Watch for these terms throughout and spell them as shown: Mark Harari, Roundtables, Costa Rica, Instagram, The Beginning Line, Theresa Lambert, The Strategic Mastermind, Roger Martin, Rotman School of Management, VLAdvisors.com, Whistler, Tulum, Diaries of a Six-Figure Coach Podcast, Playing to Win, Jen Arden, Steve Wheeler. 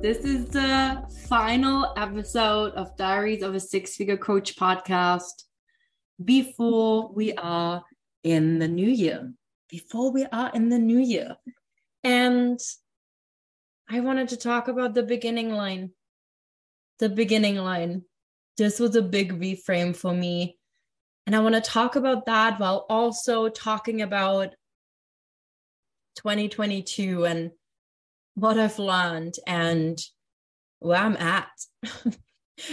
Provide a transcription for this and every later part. This is the final episode of Diaries of a Six-Figure Coach podcast. Before we are in the new year, and I wanted to talk about the beginning line. This was a big reframe for me, and I want to talk about that while also talking about 2022 and what I've learned and where I'm at.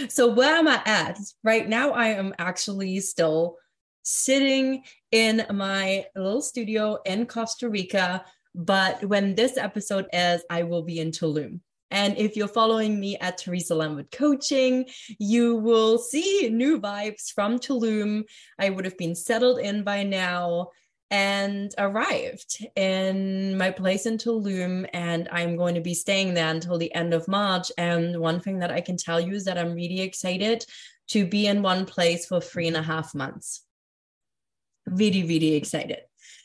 So where am I at? Right now, I am actually still sitting in my little studio in Costa Rica, but when this episode airs, I will be in Tulum. And if you're following me at Theresa Lambert Coaching, you will see new vibes from Tulum. I would have been settled in by now and arrived in my place in Tulum, and I'm going to be staying there until the end of March. And one thing that I can tell you is that I'm really excited to be in one place for 3.5 months. Really, really excited.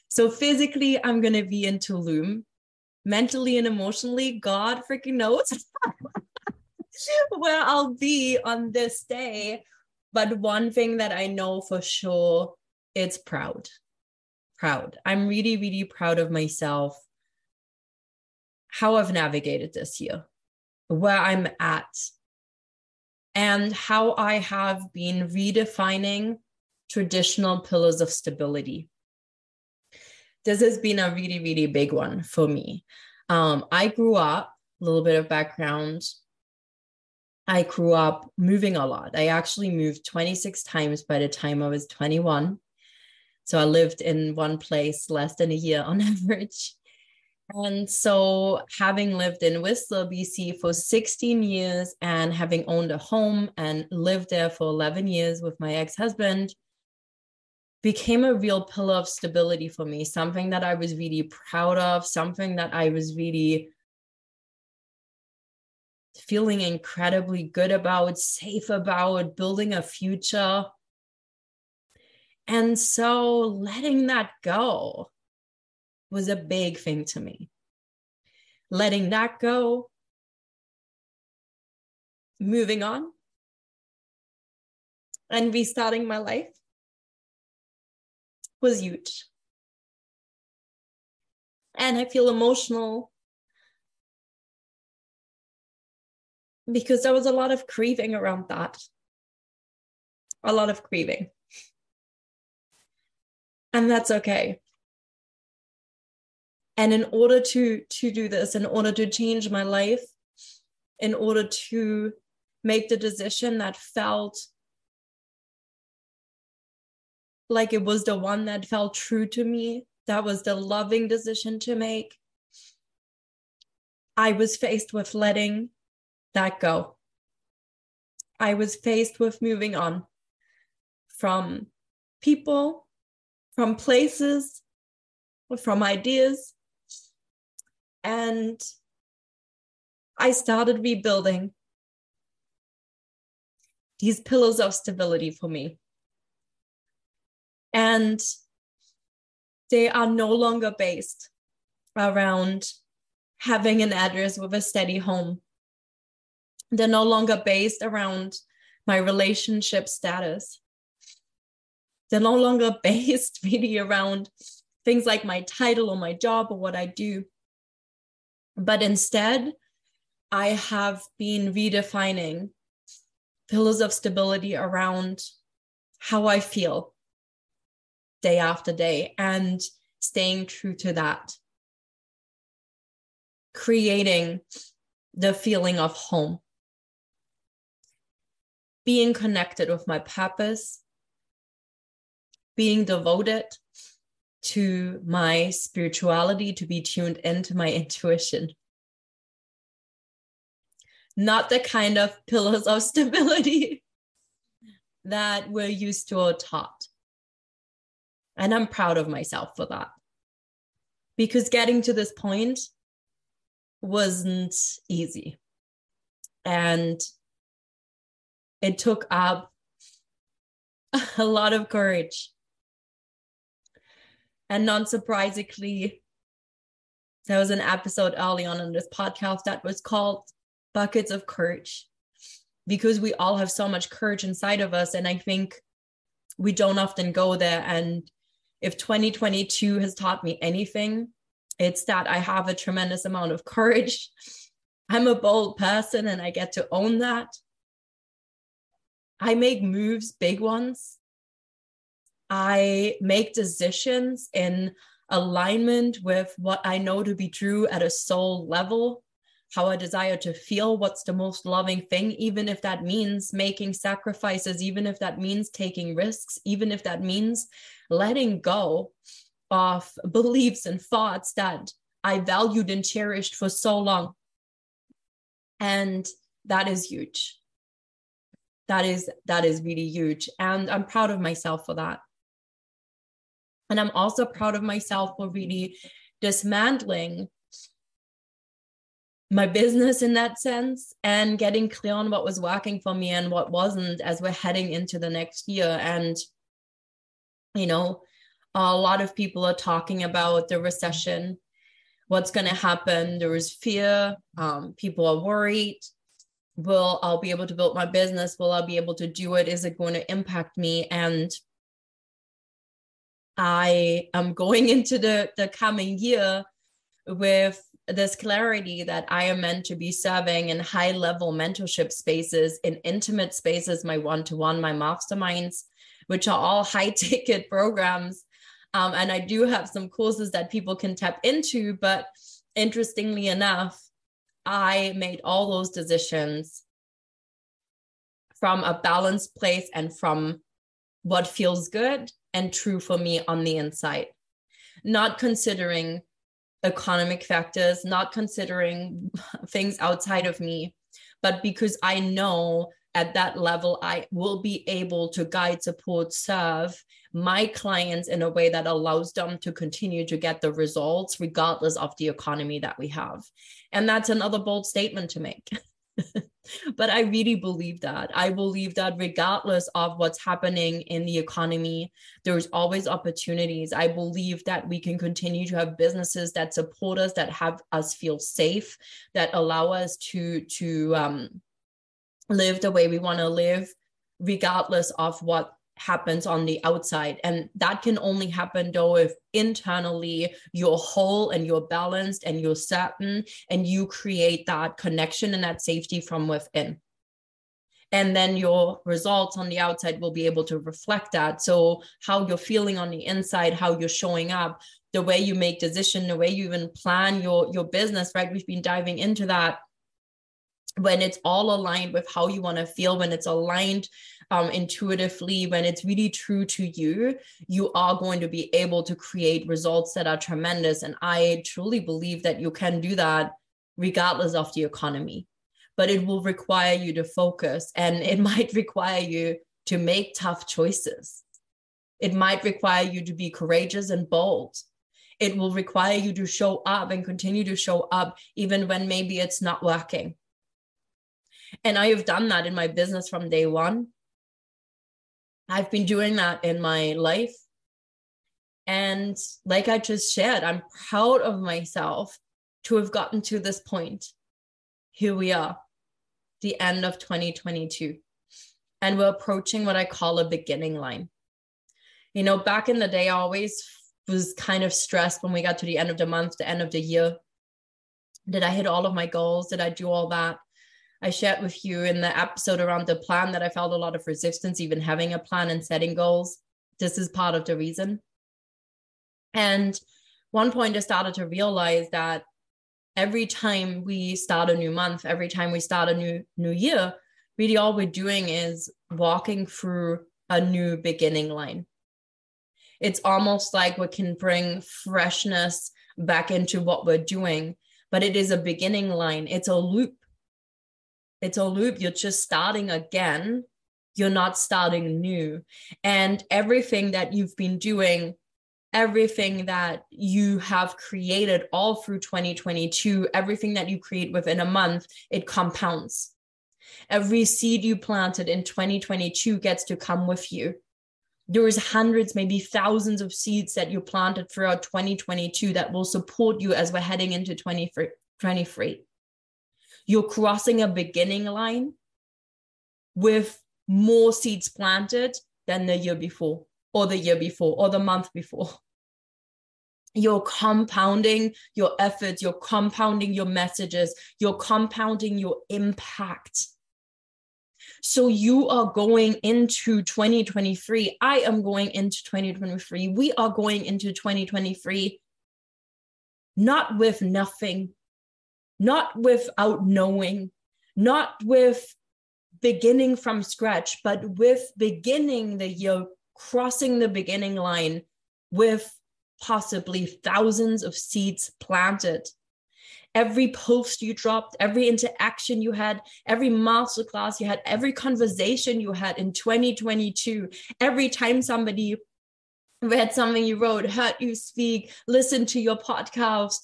So physically, I'm going to be in Tulum. Mentally and emotionally, God freaking knows where I'll be on this day. But one thing that I know for sure, it's proud. I'm really, really proud of myself, how I've navigated this year, where I'm at, and how I have been redefining traditional pillars of stability. This has been a really, really big one for me. I grew up, a little bit of background, I grew up moving a lot. I actually moved 26 times by the time I was 21. So I lived in one place less than a year on average. And so having lived in Whistler, BC for 16 years and having owned a home and lived there for 11 years with my ex-husband became a real pillar of stability for me, something that I was really proud of, something that I was really feeling incredibly good about, safe about, building a future. And so letting that go was a big thing to me. Letting that go, moving on, and restarting my life was huge. And I feel emotional because there was a lot of grieving around that. And that's okay. And in order to do this, in order to change my life, in order to make the decision that felt like it was the one that felt true to me, that was the loving decision to make, I was faced with letting that go. I was faced with moving on from people, from places, from ideas. And I started rebuilding these pillars of stability for me. And they are no longer based around having an address with a steady home. They're no longer based around my relationship status. They're no longer based really around things like my title or my job or what I do. But instead, I have been redefining pillars of stability around how I feel day after day and staying true to that. Creating the feeling of home. Being connected with my purpose. Being devoted to my spirituality, to be tuned into my intuition. Not the kind of pillars of stability that we're used to or taught. And I'm proud of myself for that. Because getting to this point wasn't easy. And it took up a lot of courage. And non-surprisingly, there was an episode early on in this podcast that was called Buckets of Courage, because we all have so much courage inside of us. And I think we don't often go there. And if 2022 has taught me anything, it's that I have a tremendous amount of courage. I'm a bold person and I get to own that. I make moves, big ones. I make decisions in alignment with what I know to be true at a soul level, how I desire to feel, what's the most loving thing, even if that means making sacrifices, even if that means taking risks, even if that means letting go of beliefs and thoughts that I valued and cherished for so long. And that is huge. That is really huge. And I'm proud of myself for that. And I'm also proud of myself for really dismantling my business in that sense and getting clear on what was working for me and what wasn't as we're heading into the next year. And, you know, a lot of people are talking about the recession, what's going to happen. There is fear. People are worried. Will I be able to build my business? Will I be able to do it? Is it going to impact me? And I am going into the coming year with this clarity that I am meant to be serving in high-level mentorship spaces, in intimate spaces, my one-to-one, my masterminds, which are all high-ticket programs. And I do have some courses that people can tap into, but interestingly enough, I made all those decisions from a balanced place and from what feels good and true for me on the inside, not considering economic factors, not considering things outside of me, but because I know at that level, I will be able to guide, support, serve my clients in a way that allows them to continue to get the results regardless of the economy that we have. And that's another bold statement to make. But I really believe that. I believe that regardless of what's happening in the economy, there's always opportunities. I believe that we can continue to have businesses that support us, that have us feel safe, that allow us to live the way we want to live, regardless of what happens on the outside. And that can only happen though if internally you're whole and you're balanced and you're certain and you create that connection and that safety from within. And then your results on the outside will be able to reflect that. So how you're feeling on the inside, how you're showing up, the way you make decisions, the way you even plan your business, right? We've been diving into that. When it's all aligned with how you want to feel, when it's aligned intuitively, when it's really true to you, you are going to be able to create results that are tremendous. And I truly believe that you can do that regardless of the economy, but it will require you to focus and it might require you to make tough choices. It might require you to be courageous and bold. It will require you to show up and continue to show up even when maybe it's not working. And I have done that in my business from day one. I've been doing that in my life. And like I just shared, I'm proud of myself to have gotten to this point. Here we are, the end of 2022. And we're approaching what I call a beginning line. You know, back in the day, I always was kind of stressed when we got to the end of the month, the end of the year. Did I hit all of my goals? Did I do all that? I shared with you in the episode around the plan that I felt a lot of resistance, even having a plan and setting goals. This is part of the reason. And one point I started to realize that every time we start a new month, every time we start a new year, really all we're doing is walking through a new beginning line. It's almost like we can bring freshness back into what we're doing, but it is a beginning line. It's a loop. It's a loop. You're just starting again. You're not starting new. And everything that you've been doing, everything that you have created all through 2022, everything that you create within a month, it compounds. Every seed you planted in 2022 gets to come with you. There is hundreds, maybe thousands of seeds that you planted throughout 2022 that will support you as we're heading into 2023. You're crossing a beginning line with more seeds planted than the year before, or the month before. You're compounding your efforts, you're compounding your messages, you're compounding your impact. So you are going into 2023. I am going into 2023. We are going into 2023, not with nothing, not without knowing, not with beginning from scratch, but with beginning the year, crossing the beginning line with possibly thousands of seeds planted. Every post you dropped, every interaction you had, every masterclass you had, every conversation you had in 2022, every time somebody read something you wrote, heard you speak, listened to your podcast,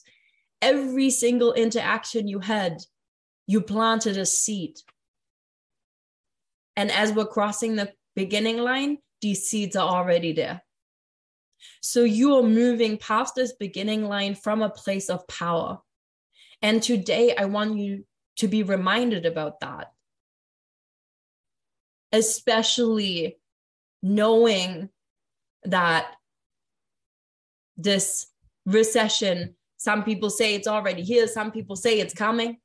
every single interaction you had, you planted a seed. And as we're crossing the beginning line, these seeds are already there. So you are moving past this beginning line from a place of power. And today I want you to be reminded about that. Especially knowing that this recession, some people say it's already here, some people say it's coming.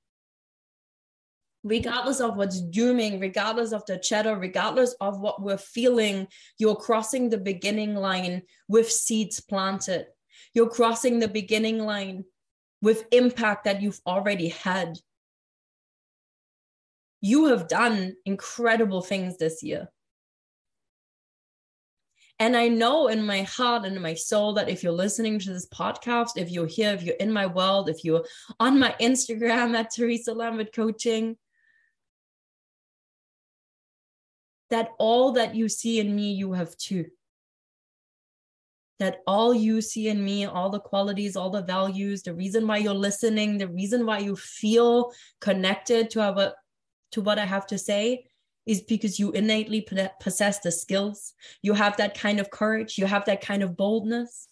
Regardless of what's dooming, regardless of the chatter, regardless of what we're feeling, you're crossing the beginning line with seeds planted. You're crossing the beginning line with impact that you've already had. You have done incredible things this year. And I know in my heart and in my soul that if you're listening to this podcast, if you're here, if you're in my world, if you're on my Instagram at Theresa Lambert Coaching, that all that you see in me, you have too. That all you see in me, all the qualities, all the values, the reason why you're listening, the reason why you feel connected to what I have to say is because you innately possess the skills. You have that kind of courage. You have that kind of boldness.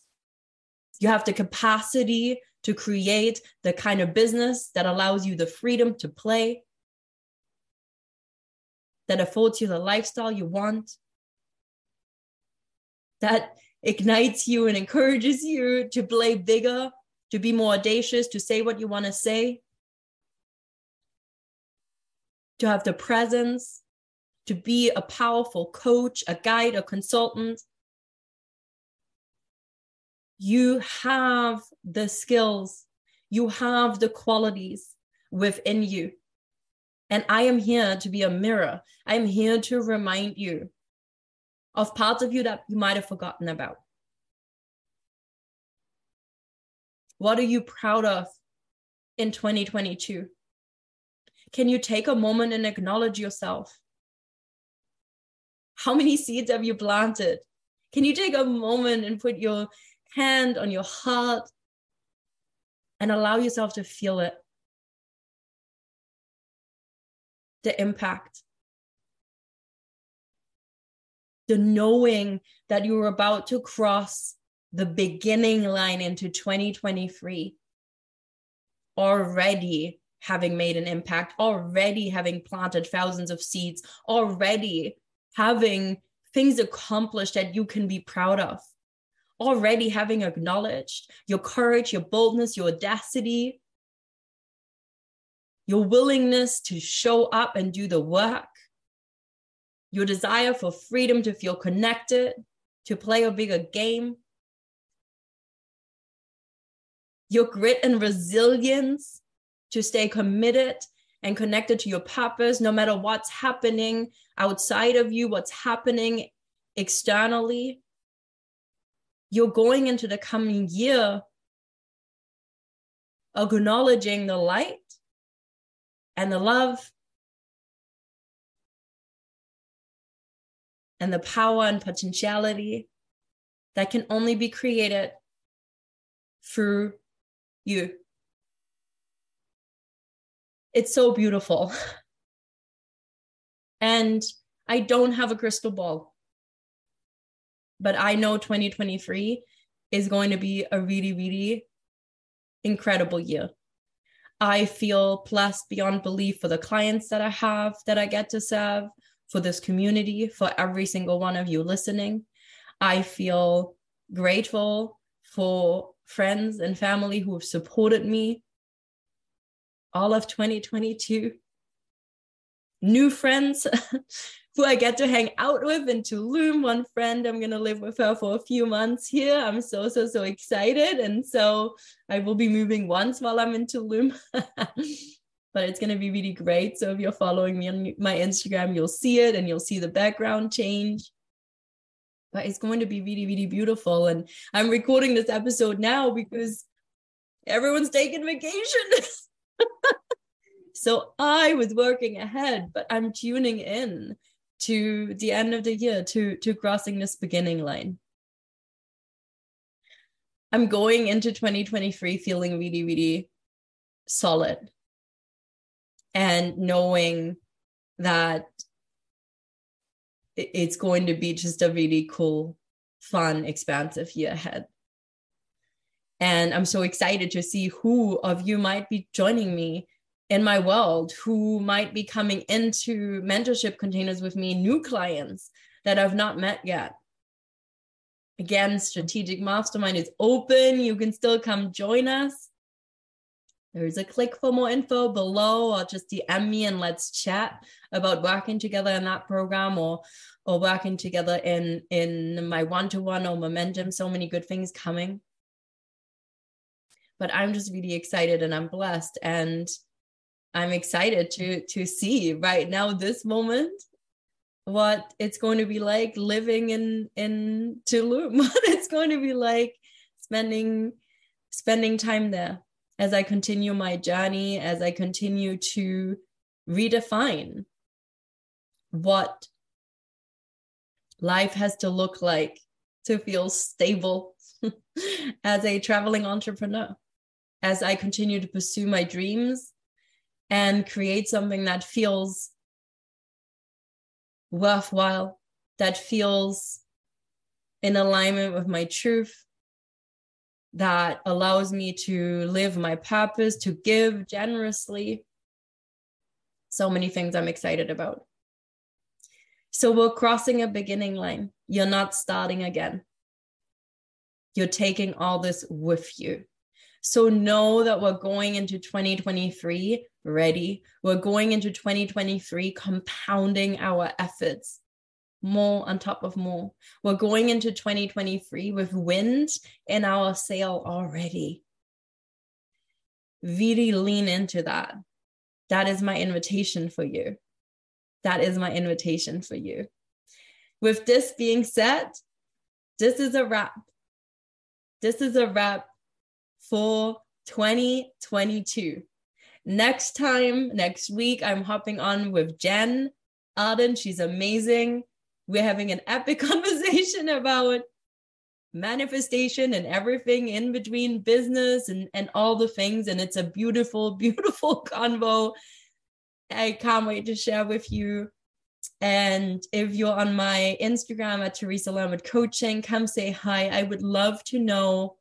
You have the capacity to create the kind of business that allows you the freedom to play, that affords you the lifestyle you want, that ignites you and encourages you to play bigger, to be more audacious, to say what you want to say, to have the presence, to be a powerful coach, a guide, a consultant. You have the skills, you have the qualities within you. And I am here to be a mirror. I'm here to remind you of parts of you that you might have forgotten about. What are you proud of in 2022? Can you take a moment and acknowledge yourself? How many seeds have you planted? Can you take a moment and put your hand on your heart and allow yourself to feel it? The impact. The knowing that you're about to cross the beginning line into 2023. Already having made an impact, already having planted thousands of seeds, already having things accomplished that you can be proud of, already having acknowledged your courage, your boldness, your audacity, your willingness to show up and do the work, your desire for freedom to feel connected, to play a bigger game, your grit and resilience to stay committed and connected to your purpose, no matter what's happening outside of you, what's happening externally. You're going into the coming year acknowledging the light and the love and the power and potentiality that can only be created through you. It's so beautiful. And I don't have a crystal ball, but I know 2023 is going to be a really, really incredible year. I feel blessed beyond belief for the clients that I have, that I get to serve, for this community, for every single one of you listening. I feel grateful for friends and family who have supported me all of 2022. New friends who I get to hang out with in Tulum. One friend, I'm going to live with her for a few months here. I'm so excited. And so I will be moving once while I'm in Tulum, but it's going to be really great. So if you're following me on my Instagram, you'll see it and you'll see the background change. But it's going to be really, really beautiful. And I'm recording this episode now because everyone's taking vacation. So I was working ahead, but I'm tuning in to the end of the year, to crossing this beginning line. I'm going into 2023 feeling really, really solid and knowing that it's going to be just a really cool, fun, expansive year ahead. And I'm so excited to see who of you might be joining me in my world, who might be coming into mentorship containers with me, new clients that I've not met yet. Again, Strategic Mastermind is open. You can still come join us. There's a click for more info below, or just DM me and let's chat about working together in that program, or working together in my one-to-one or momentum. So many good things coming. But I'm just really excited and I'm blessed, and I'm excited to see right now, this moment, what it's going to be like living in Tulum, what it's going to be like spending time there as I continue my journey, as I continue to redefine what life has to look like to feel stable as a traveling entrepreneur, as I continue to pursue my dreams and create something that feels worthwhile, that feels in alignment with my truth, that allows me to live my purpose, to give generously. So many things I'm excited about. So we're crossing a beginning line. You're not starting again. You're taking all this with you. So know that we're going into 2023 ready. We're going into 2023 compounding our efforts, more on top of more. We're going into 2023 with wind in our sail already. Really lean into that. That is my invitation for you. That is my invitation for you. With this being said, this is a wrap. This is a wrap for 2022. Next time, next week, I'm hopping on with Jen Arden. She's amazing. We're having an epic conversation about manifestation and everything in between, business and all the things. And it's a beautiful, beautiful convo. I can't wait to share with you. And if you're on my Instagram at Theresa Lambert Coaching, come say hi. I would love to know,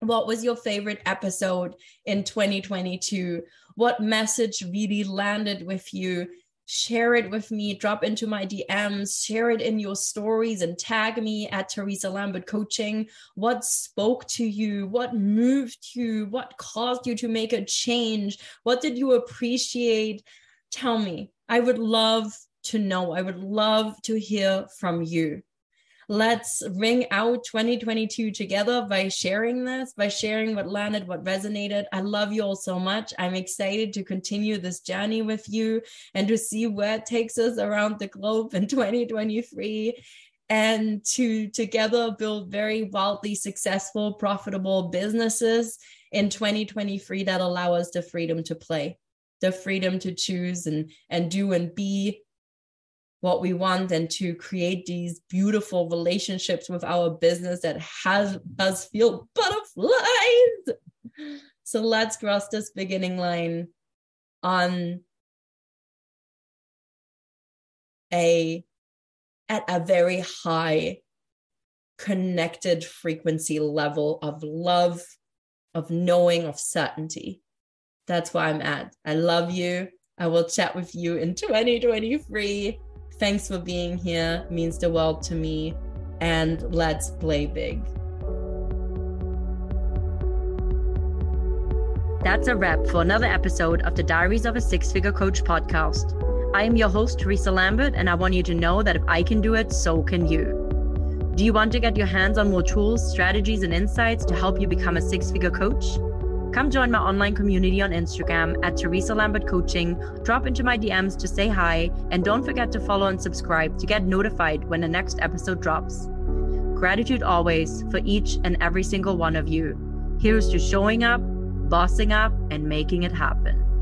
what was your favorite episode in 2022? What message really landed with you? share it with me, drop into my DMs, share it in your stories and tag me at Theresa Lambert Coaching. What spoke to you? What moved you? What caused you to make a change? What did you appreciate? Tell me. I would love to know. I would love to hear from you. Let's ring out 2022 together by sharing this, by sharing what landed, what resonated. I love you all so much. I'm excited to continue this journey with you and to see where it takes us around the globe in 2023 and to together build very wildly successful, profitable businesses in 2023 that allow us the freedom to play, the freedom to choose and do and be what we want, and to create these beautiful relationships with our business that has us feel butterflies. So let's cross this beginning line on at a very high connected frequency level of love, of knowing, of certainty. That's where I'm at. I love you. I will chat with you in 2023. Thanks for being here. It means the world to me. And let's play big. That's a wrap for another episode of the Diaries of a Six-Figure Coach podcast. I am your host, Theresa Lambert, and I want you to know that if I can do it, so can you. Do you want to get your hands on more tools, strategies, and insights to help you become a six-figure coach? Come join my online community on Instagram at Theresa Lambert Coaching. Drop into my DMs to say hi. And don't forget to follow and subscribe to get notified when the next episode drops. Gratitude always for each and every single one of you. Here's to showing up, bossing up, and making it happen.